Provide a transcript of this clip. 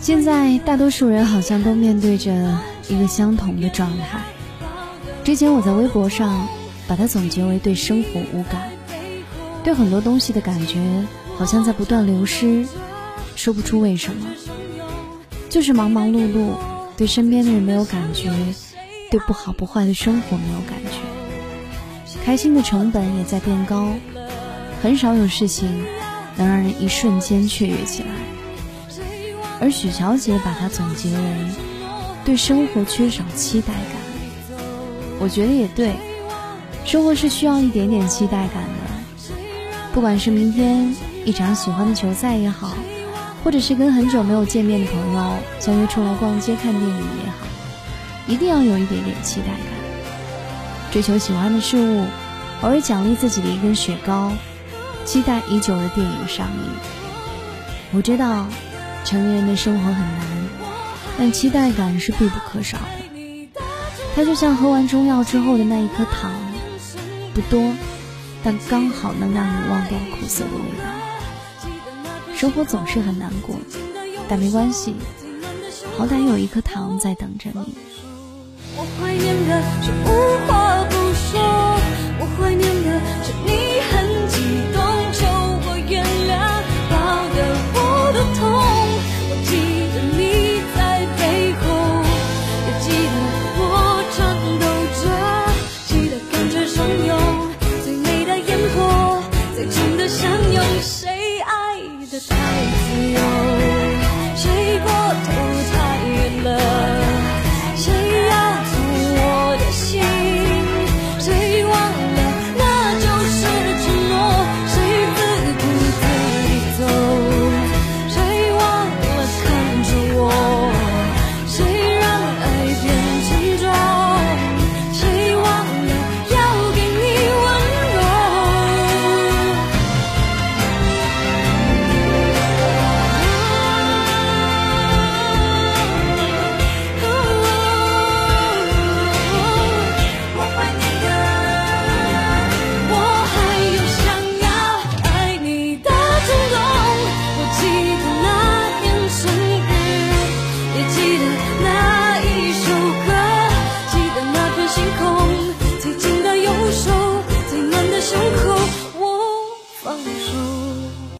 现在大多数人好像都面对着一个相同的状态。之前我在微博上把它总结为对生活无感，对很多东西的感觉好像在不断流失，说不出为什么，就是忙忙碌碌，对身边的人没有感觉，对不好不坏的生活没有感觉，开心的成本也在变高，很少有事情能让人一瞬间雀跃起来。而许小姐把它总结为对生活缺少期待感，我觉得也对，生活是需要一点点期待感的，不管是明天一场喜欢的球赛也好，或者是跟很久没有见面的朋友相约出来逛街看电影也好，一定要有一点点期待感，追求喜欢的事物，偶尔奖励自己的一根雪糕，期待已久的电影上映。我知道成年人的生活很难，但期待感是必不可少的。它就像喝完中药之后的那一颗糖，不多，但刚好能让你忘掉苦涩的味道。生活总是很难过，但没关系，好歹有一颗糖在等着你。我怀念的是无话不说，我怀念的是你。